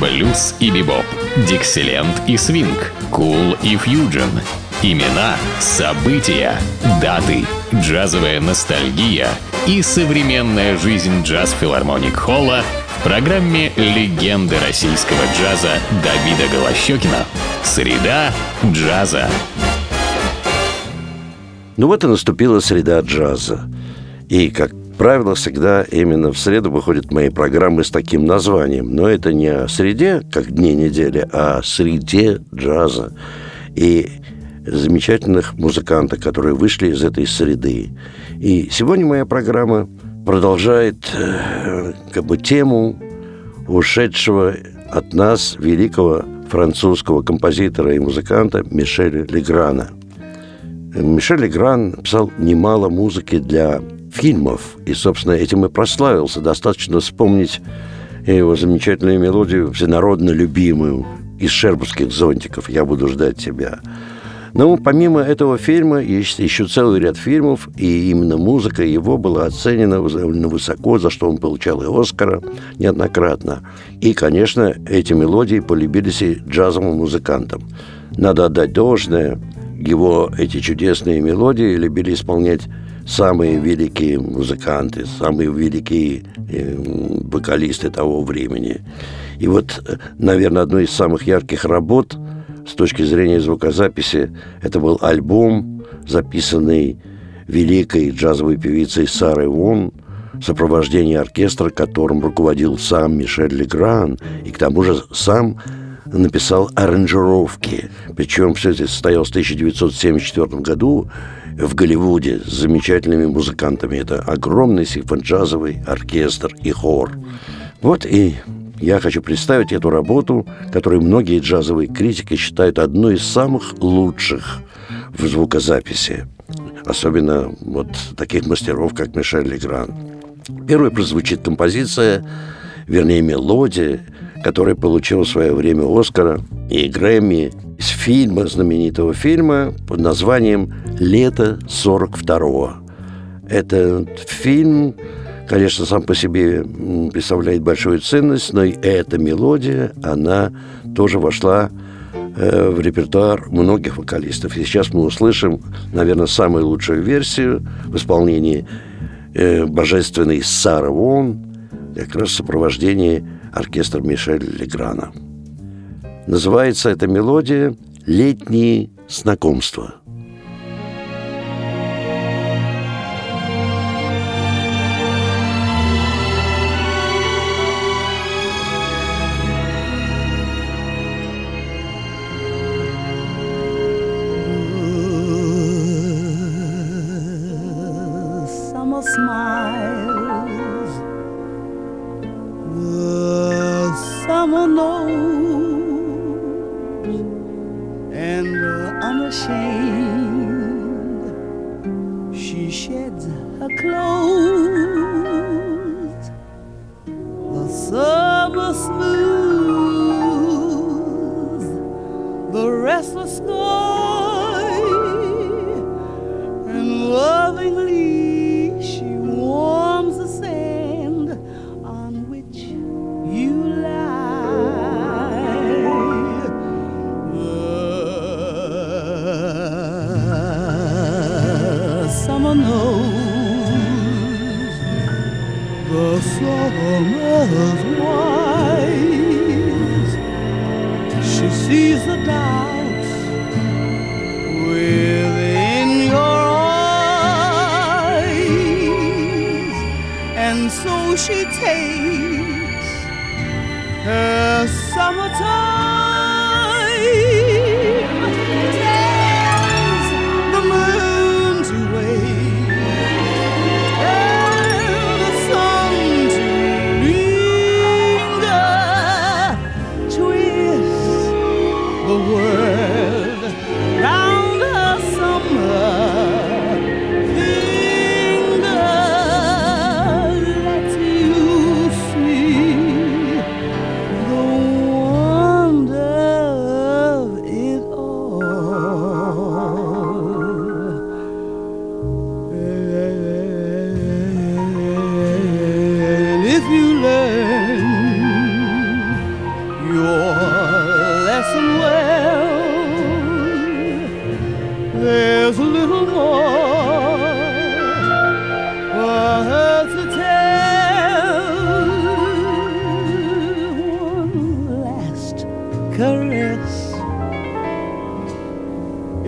блюз и бибоп, диксиленд и свинг, кул и фьюжн. Имена, события, даты, джазовая ностальгия и современная жизнь джаз-филармоник Холла в программе «Легенды российского джаза» Давида Голощёкина. Среда джаза. Ну вот и наступила среда джаза. И, как правило, всегда именно в среду выходят мои программы с таким названием. Но это не о среде, как дни недели, а о среде джаза и замечательных музыкантов, которые вышли из этой среды. И сегодня моя программа продолжает тему ушедшего от нас великого французского композитора и музыканта Мишеля Леграна. Мишель Легран писал немало музыки для фильмов, и, собственно, этим и прославился. Достаточно вспомнить его замечательную мелодию, всенародно любимую, из «Шербурских зонтиков», «Я буду ждать тебя». Но помимо этого фильма есть еще целый ряд фильмов, и именно музыка его была оценена довольно высоко, за что он получал и «Оскара» неоднократно. И, конечно, эти мелодии полюбились и джазовым музыкантам. Надо отдать должное, его эти чудесные мелодии любили исполнять самые великие музыканты, самые великие вокалисты того времени. И вот, наверное, одной из самых ярких работ с точки зрения звукозаписи, это был альбом, записанный великой джазовой певицей Сарой Воан, в сопровождении оркестра, которым руководил сам Мишель Легран, и к тому же сам написал аранжировки. Причем все это состоялось в 1974 году в Голливуде с замечательными музыкантами. Это огромный симфон-джазовый оркестр и хор. Вот и я хочу представить эту работу, которую многие джазовые критики считают одной из самых лучших в звукозаписи, особенно вот таких мастеров, как Мишель Легран. Первой прозвучит композиция, вернее мелодия, которая получила в свое время «Оскара» и «Грэмми» из фильма, знаменитого фильма под названием «Лето 42-го». Этот фильм, конечно, сам по себе представляет большую ценность, но и эта мелодия, она тоже вошла в репертуар многих вокалистов. И сейчас мы услышим, наверное, самую лучшую версию в исполнении божественной Сары Воан, как раз в сопровождении оркестра Мишеля Леграна. Называется эта мелодия «Летние знакомства».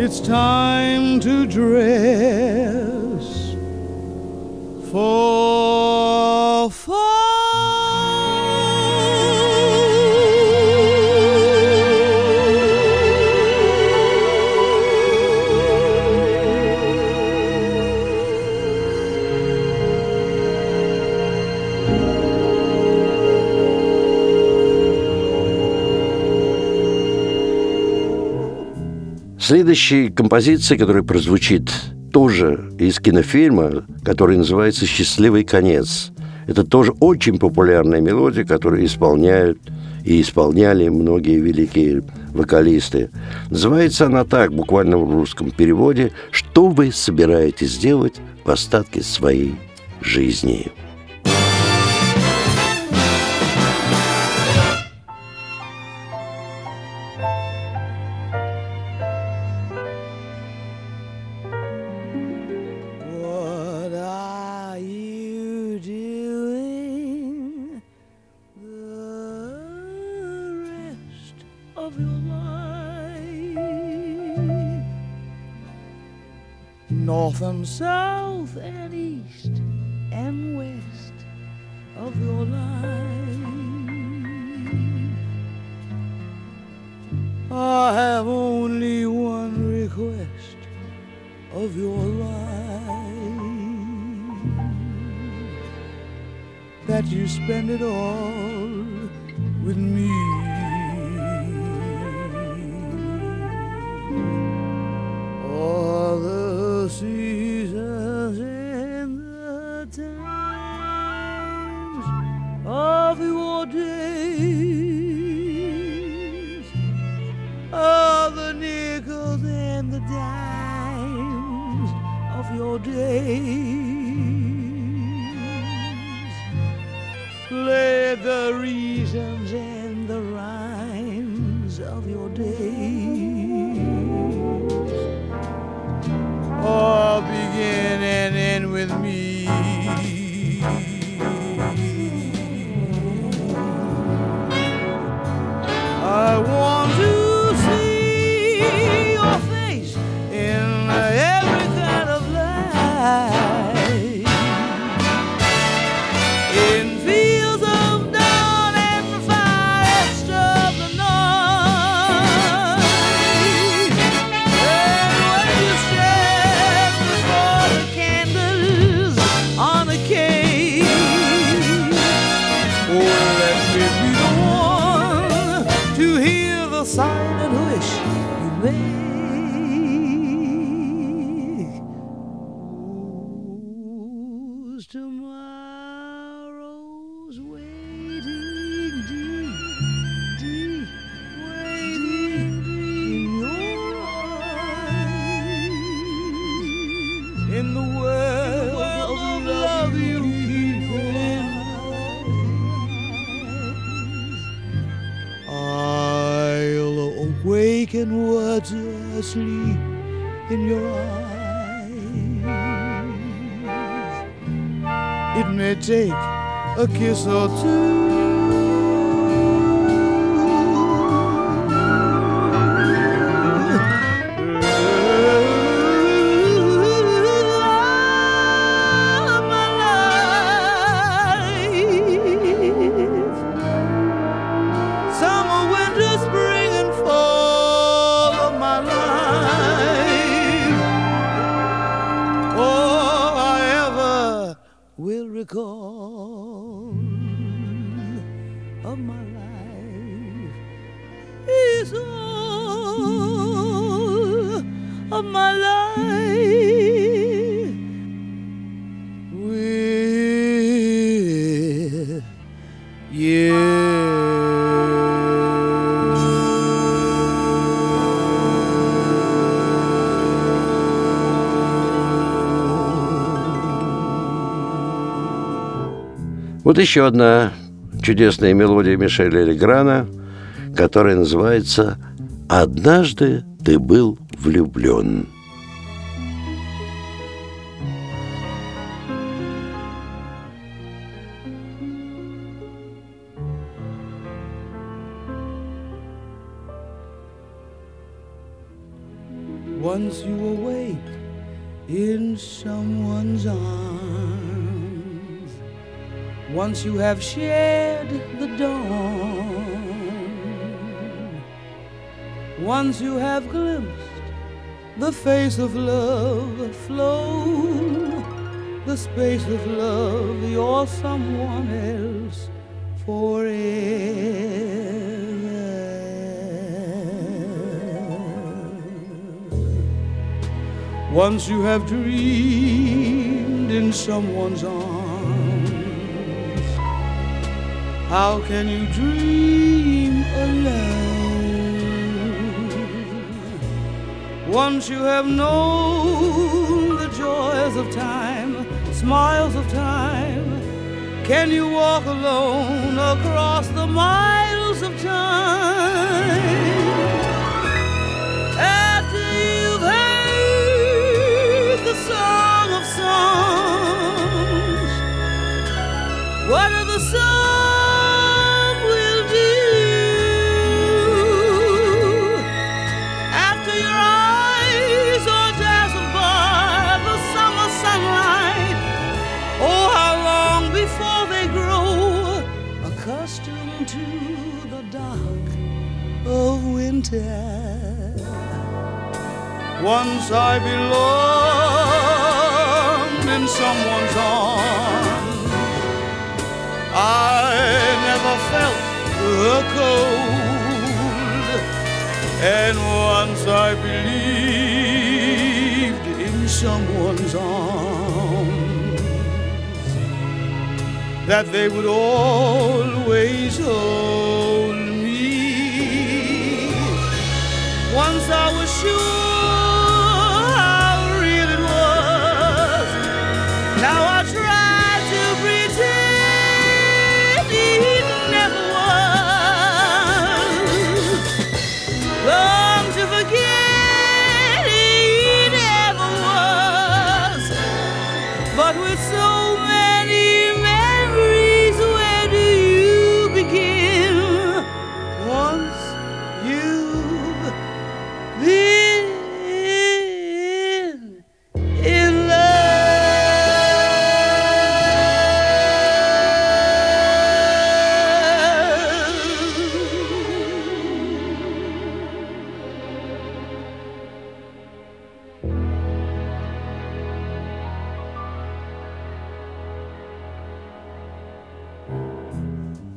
it's time to dress for Следующая композиция, которая прозвучит тоже из кинофильма, который называется «Счастливый конец». Это тоже очень популярная мелодия, которую исполняют и исполняли многие великие вокалисты. Называется она так, буквально в русском переводе, «Что вы собираетесь делать в остатке своей жизни?» North and south and east and west of your life, I have only one request of your life, that you spend it all with me. Seasons and the times of your days are the nickels and the dimes of your days. Let the reasons and the rhymes of your days all begin and end with me. I want to see your face in every kind of light, in fields of dawn and forest of the night. And when you stand before the candles on the cave, oh, let me be the one to hear the silent wish you make. Who's tomorrow's waiting deep, waiting in your eyes, in the world of love you feel. I'll awaken what's asleep in your eyes. It may take a kiss or two. Вот еще одна чудесная мелодия Мишеля Леграна, которая называется «Однажды ты был влюблен». once you awake in someone's arms, once you have shared the dawn, once you have glimpsed the face of love, flown the space of love, you're someone else forever. Once you have dreamed in someone's arms, how can you dream alone? Once you have known the joys of time, smiles of time, can you walk alone across the miles of time? Song of songs, whatever the song will do, after your eyes are dazzled by the summer sunlight, oh how long before they grow accustomed to the dark of winter. Once I belonged in someone's arms, I never felt the cold. And once I believed in someone's arms, that they would always hold me. Once I was sure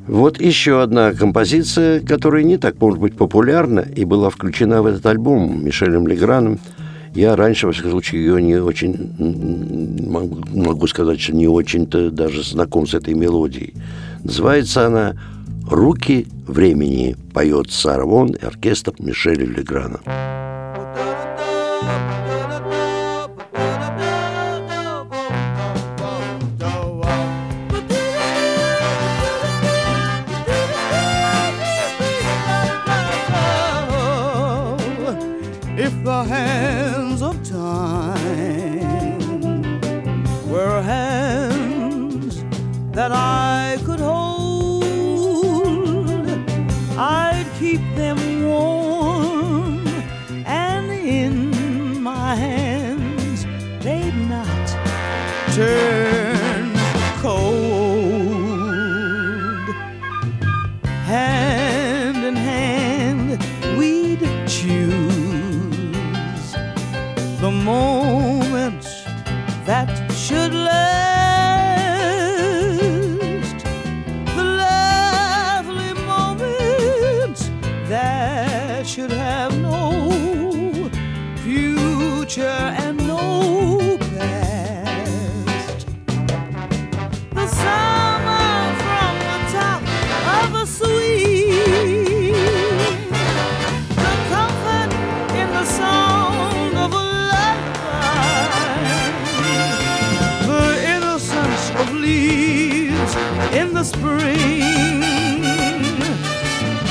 Вот еще одна композиция, которая не так, может быть, популярна и была включена в этот альбом Мишелем Леграном. Я раньше, во всяком случае, ее не очень, могу сказать, что не очень-то даже знаком с этой мелодией. Называется она «Руки времени», поет Сара Воан и оркестр Мишеля Леграна.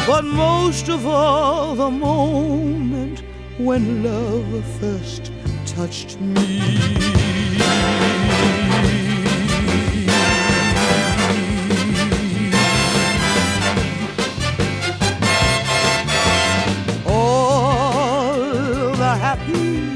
But most of all, the moment when love first touched me. All the happy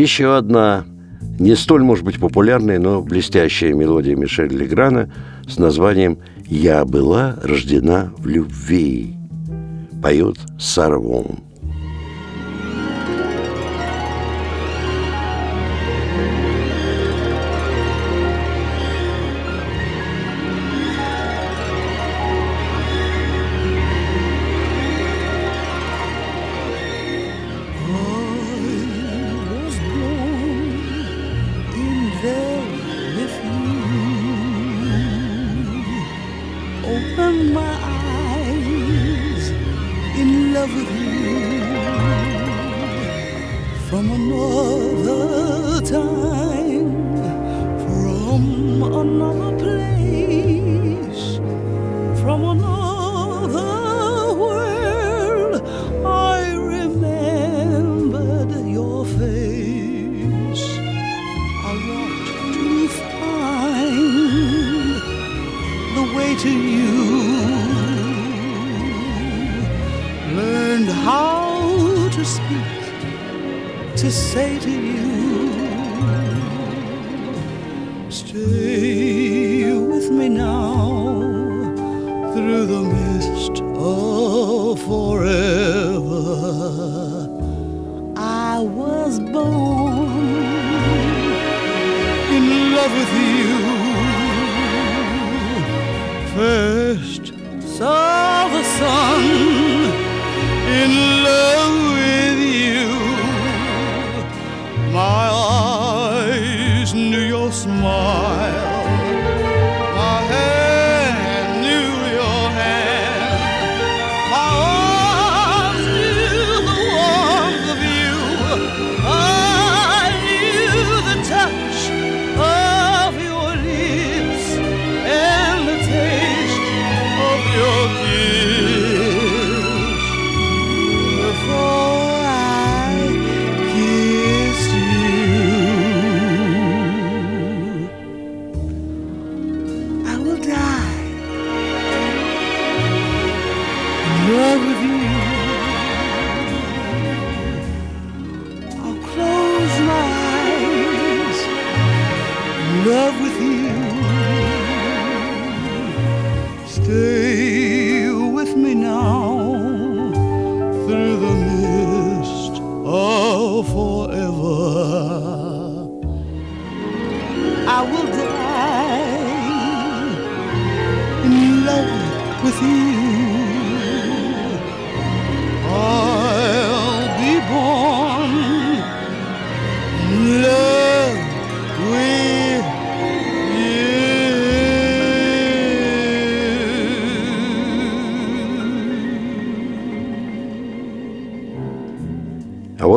Еще одна, не столь, может быть, популярная, но блестящая мелодия Мишеля Леграна с названием «Я была рождена в любви», поет Сара Воан.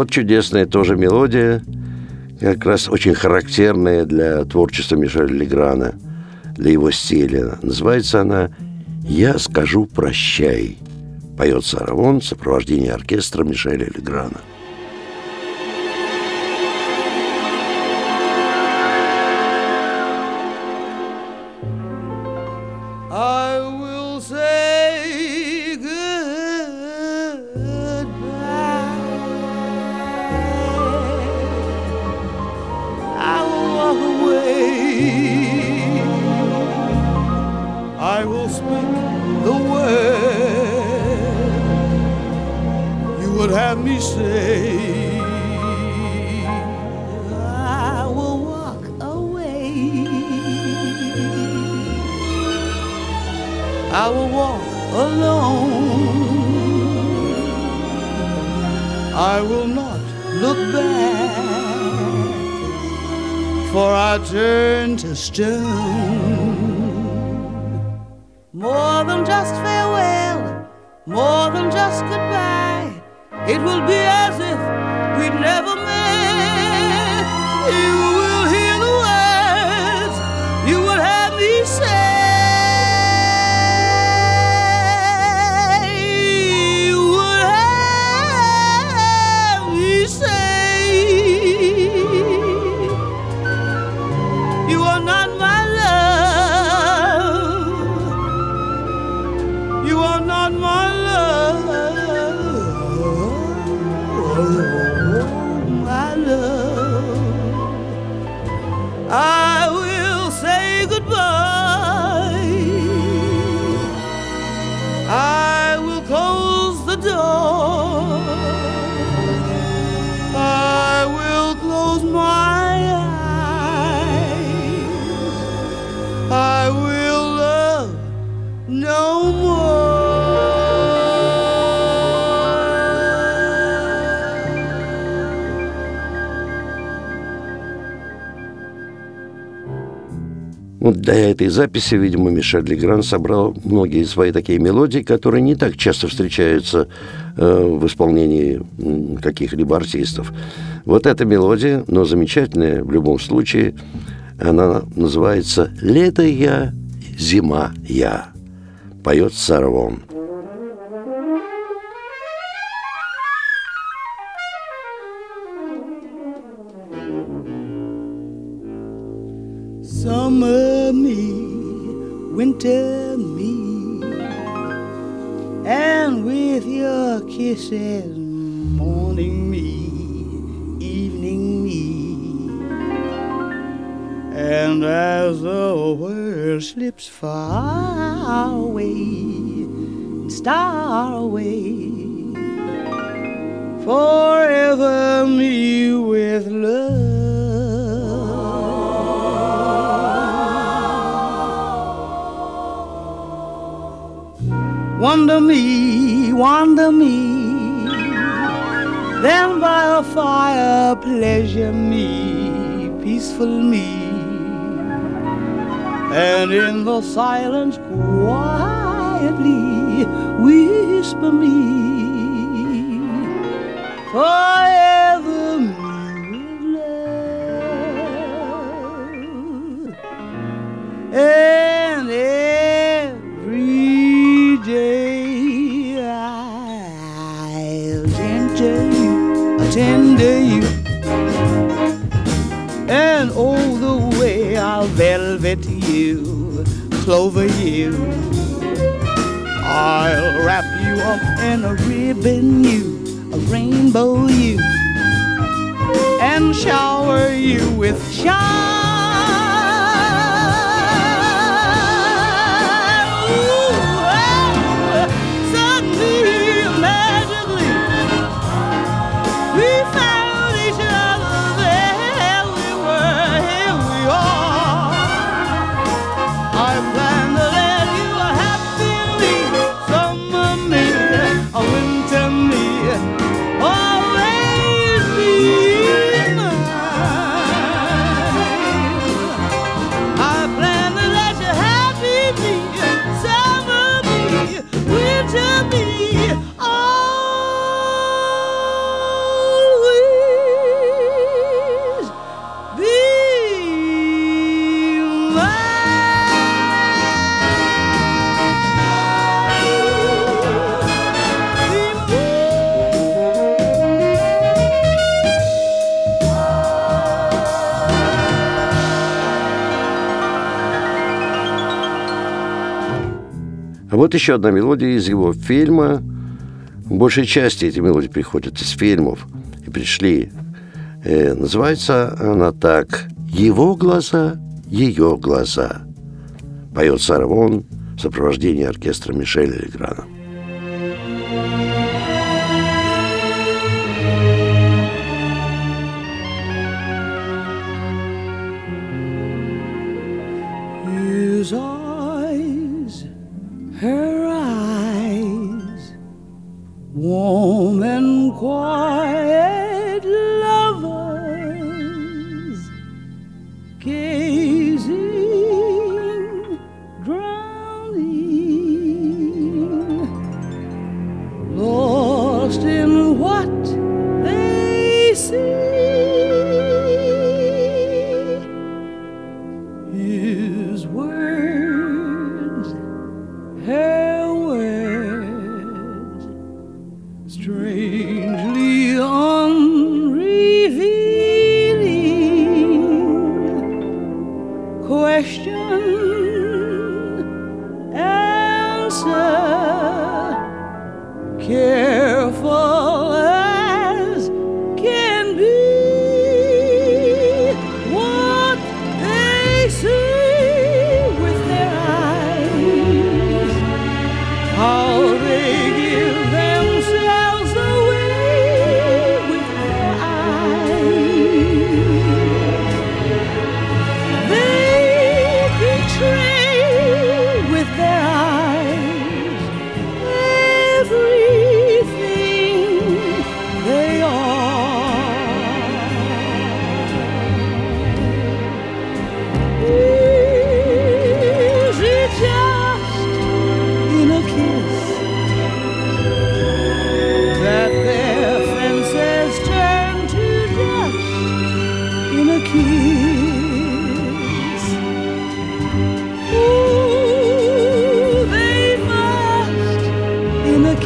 Чудесная тоже мелодия, как раз очень характерная для творчества Мишеля Леграна, для его стиля. Называется она «Я скажу прощай», поет Сара Воан в сопровождении оркестра Мишеля Леграна. Вот для этой записи, видимо, Мишель Легран собрал многие свои такие мелодии, которые не так часто встречаются в исполнении каких-либо артистов. Вот эта мелодия, но замечательная в любом случае, она называется «Лето я, зима я». Поет Сара Воан. Summer me, winter me, and with your kisses morning me, evening me, and as the world slips far away, star away, forever me with love. Wander me, then by a fire pleasure me, peaceful me, and in the silence quietly whisper me, forever me with love. Tender you, and all the way I'll velvet you, clover you, I'll wrap you up in a ribbon you, a rainbow you, and shower you with shine. Ooh, suddenly Вот еще одна мелодия из его фильма. В большей части эти мелодии приходят из фильмов и пришли. Называется она так «Его глаза, ее глаза». Поет Сара Воан в сопровождении оркестра Мишеля Леграна. Her eyes, warm and quiet lovers, gazing, drowning, lost in what they see. His words, her words, strangely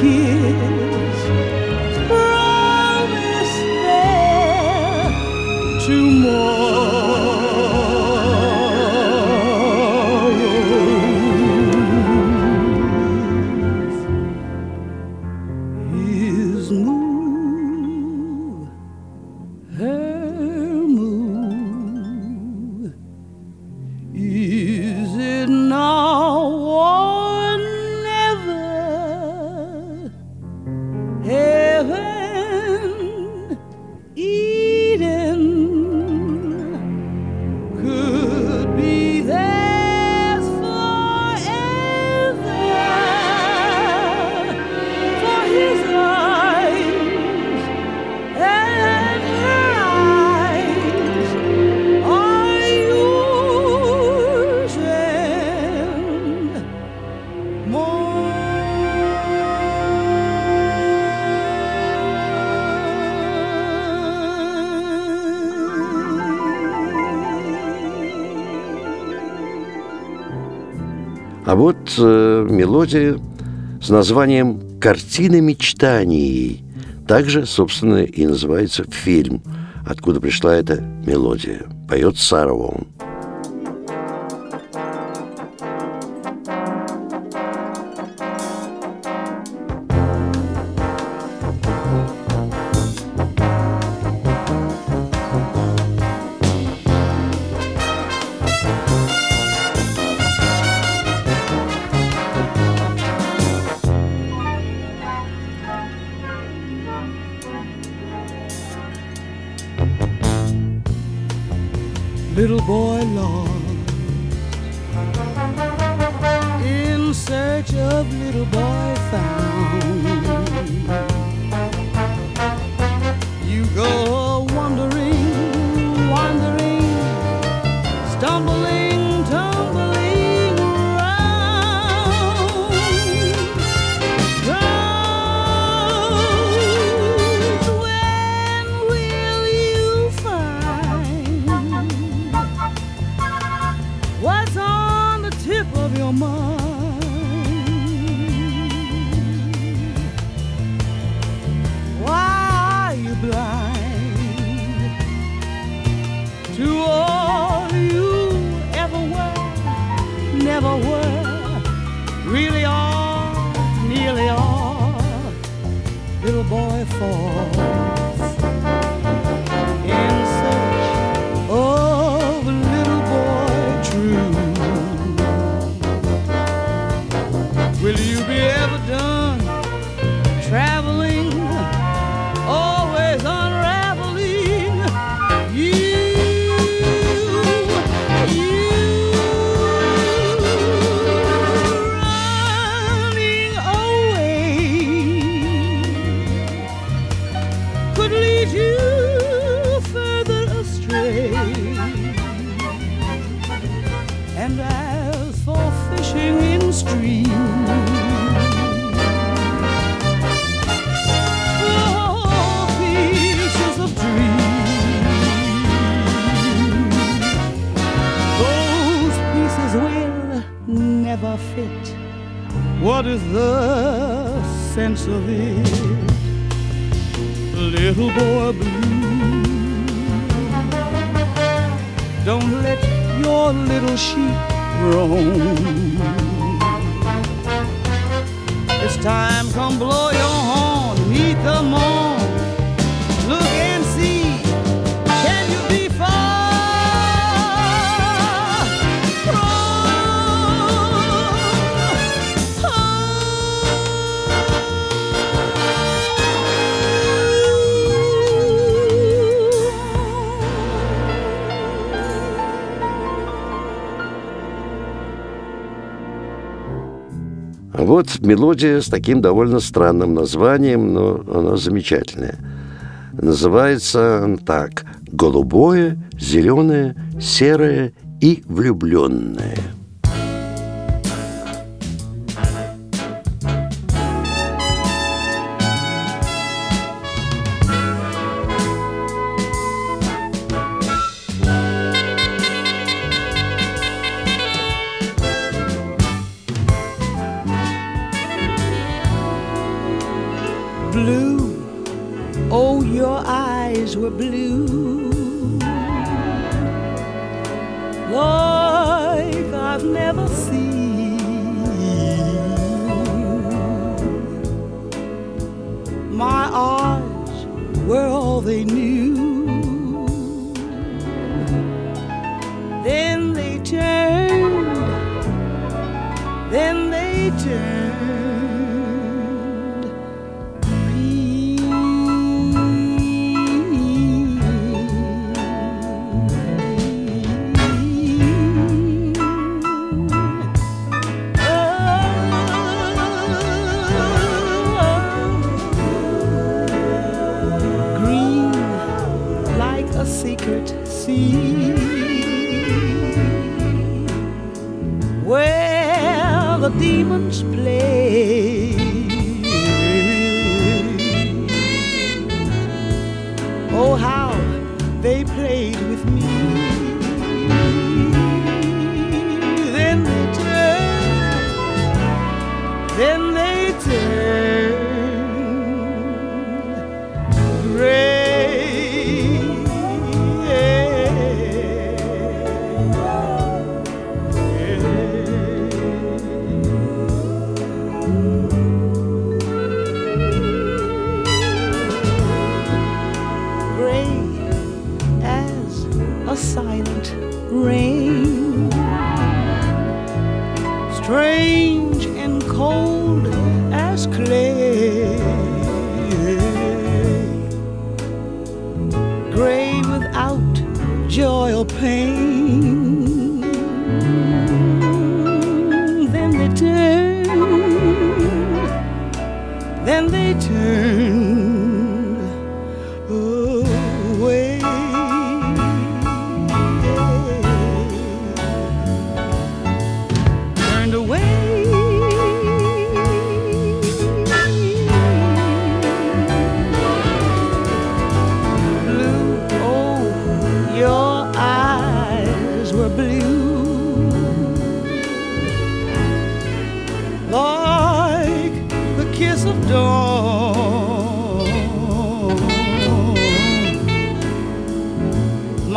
kiss, promise there tomorrow is moon, her moon, is it now? А вот мелодия с названием «Картина мечтаний». Также, собственно, и называется фильм, откуда пришла эта мелодия. Поет Сара Воан. Little boy long, in search of little boy found. You go wandering, wandering, stumbling, tumbling round. Rose, when will you find what's on the tip of your mind? Why are you blind to all you ever were, never were, really all, nearly all? Little boy falls in search of a little boy true. Will you be ever done traveling, always unraveling? You running away could lead you further astray. And as for fishing in streams, oh, pieces of dreams, those pieces will never fit. What is the sense of it? Little boy blue, don't let your little sheep roam. It's time, come blow your horn, meet the morn. Look and see, can you be far from А вот мелодия с таким довольно странным названием, но она замечательная. Называется она так: «Голубое, зеленое, серое и влюбленное». blue. Oh, your eyes were blue, like I've never seen. My eyes were all they knew. Then they turned, then they turned. Where the demons play, oh how they played with me. Then they turned, then they turned gray. Rain, strange and cold as clay, gray without joy or pain. Then they turn, then they turn.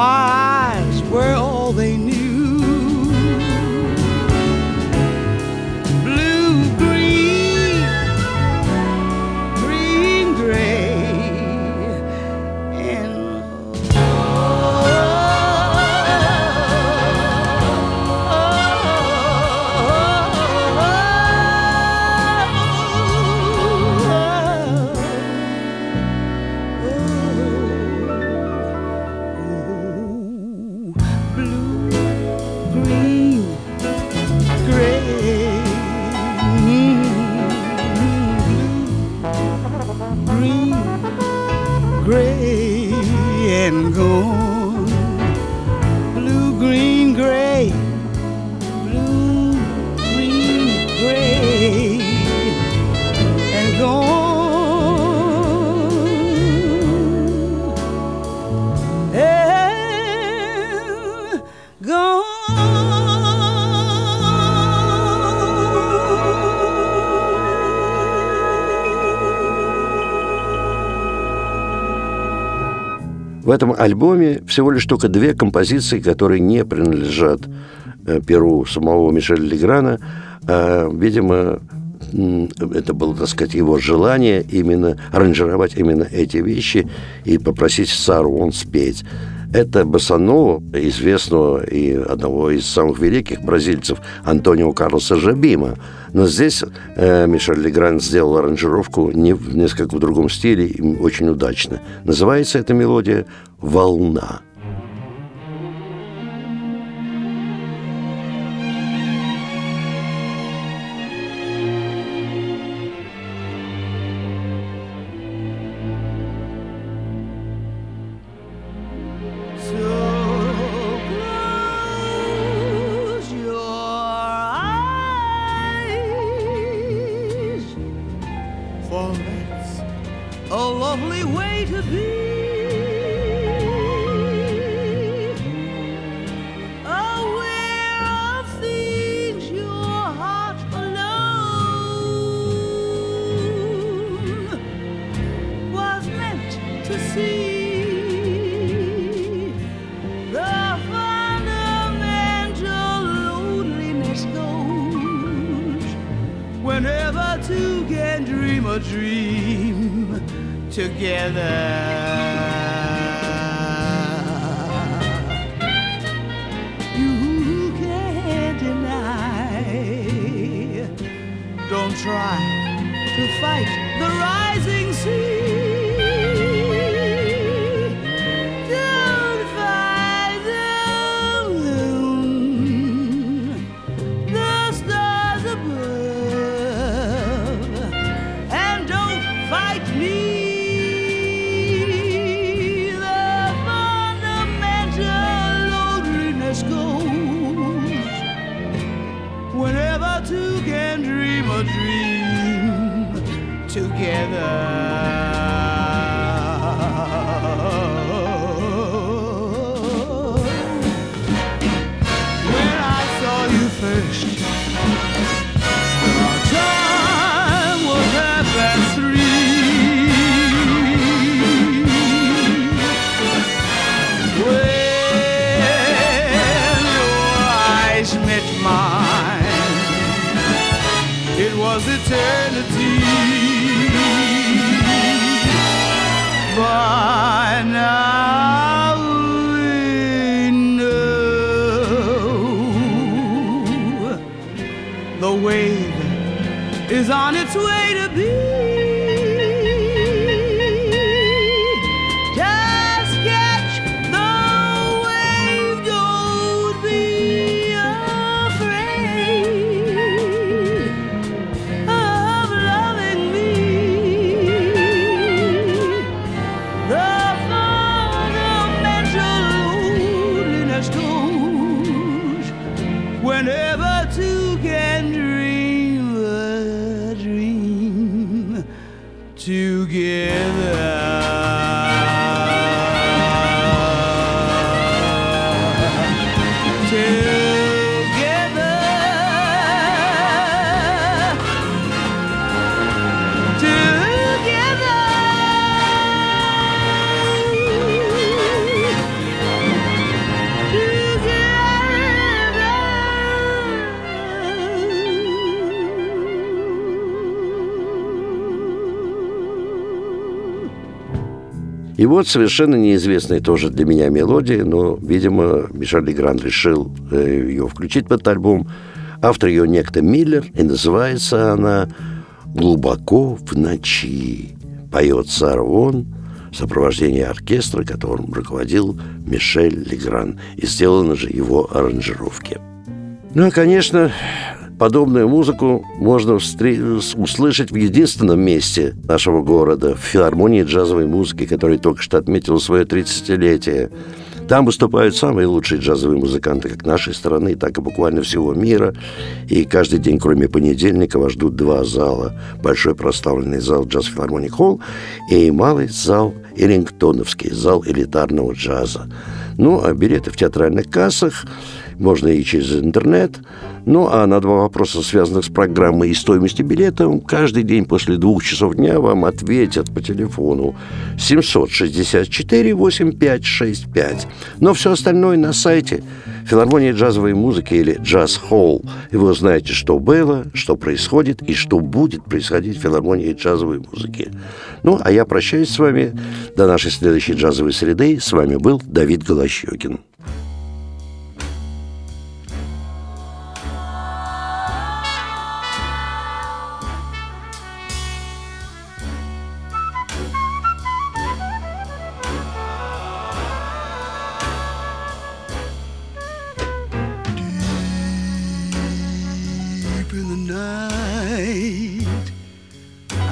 My eyes were all they knew. Blue, green, green, gray, and oh, oh, oh, oh, oh, oh, oh, oh. Gray and gold, blue, green, gray, blue, green, gray and gold, and gold. В этом альбоме всего лишь только две композиции, которые не принадлежат перу самого Мишеля Леграна. Видимо, это было, так сказать, его желание именно аранжировать именно эти вещи и попросить Сару Воан спеть. Это босанова, известного и одного из самых великих бразильцев Антонио Карлоса Жабима. Но здесь Мишель Легран сделал аранжировку несколько в другом стиле и очень удачно. Называется эта мелодия «Волна». whenever two can dream a dream together. Don't try to fight the rising sea. Don't fight the moon, the stars above, and don't fight me. The fundamental loneliness goes whenever two can dream. Dream together. Eternity. By now we know the wave is on its way to be. Just catch the wave, don't be afraid. И вот совершенно неизвестная тоже для меня мелодия, но, видимо, Мишель Легран решил ее включить в этот альбом. Автор ее некто Миллер, и называется она «Глубоко в ночи». Поет Сара Воан в сопровождении оркестра, которым руководил Мишель Легран. И сделаны же его аранжировки. Ну, а, конечно, подобную музыку можно услышать в единственном месте нашего города, в филармонии джазовой музыки, которая только что отметила свое 30-летие. Там выступают самые лучшие джазовые музыканты как нашей страны, так и буквально всего мира. И каждый день, кроме понедельника, вас ждут два зала. Большой проставленный зал «Джаз Филармоник Холл» и малый зал «Эллингтоновский», зал элитарного джаза. Ну, а билеты в театральных кассах, можно и через интернет. Ну, а на два вопроса, связанных с программой и стоимостью билета, каждый день после 2 часов дня вам ответят по телефону 764-8565. Но все остальное на сайте филармонии джазовой музыки или «Джаз Холл». И вы узнаете, что было, что происходит и что будет происходить в филармонии джазовой музыки. Ну, а я прощаюсь с вами до нашей следующей джазовой среды. С вами был Давид Голощёкин.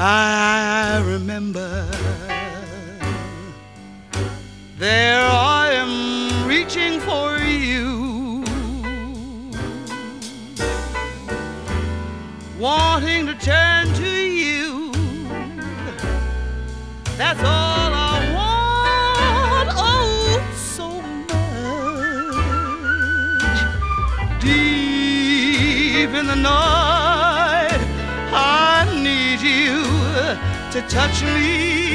I remember there I am reaching for you, wanting to turn to you. That's all I want, oh so much. Deep in the night I need you to touch me.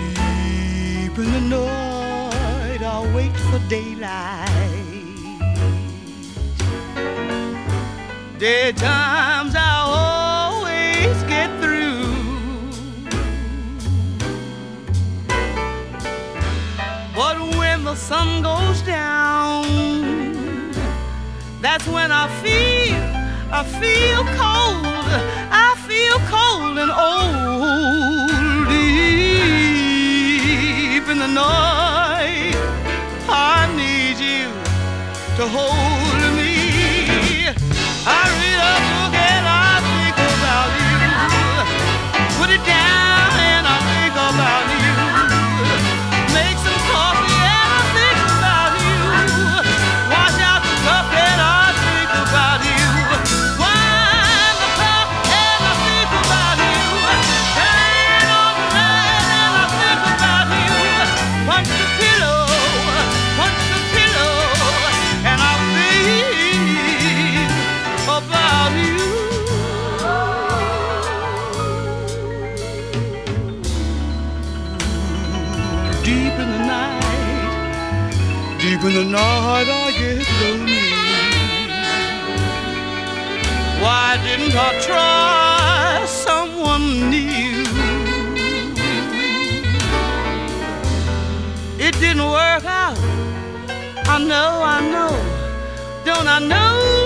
Deep in the night I'll wait for daylight. Daytimes I always get through. But when the sun goes down, that's when I feel cold. I feel cold and old. Deep in the night, I need you to hold me. I read a book and I think about you. Put it down and I think about you. Make some coffee and I think about you. Wash out the cup and I think about you. Wind the clock and I think about you. Hang on the night and I think about you. Punch the pillow and I think about you. Deep in the night I get lonely. Why didn't I try someone new? It didn't work out. I know, don't I know?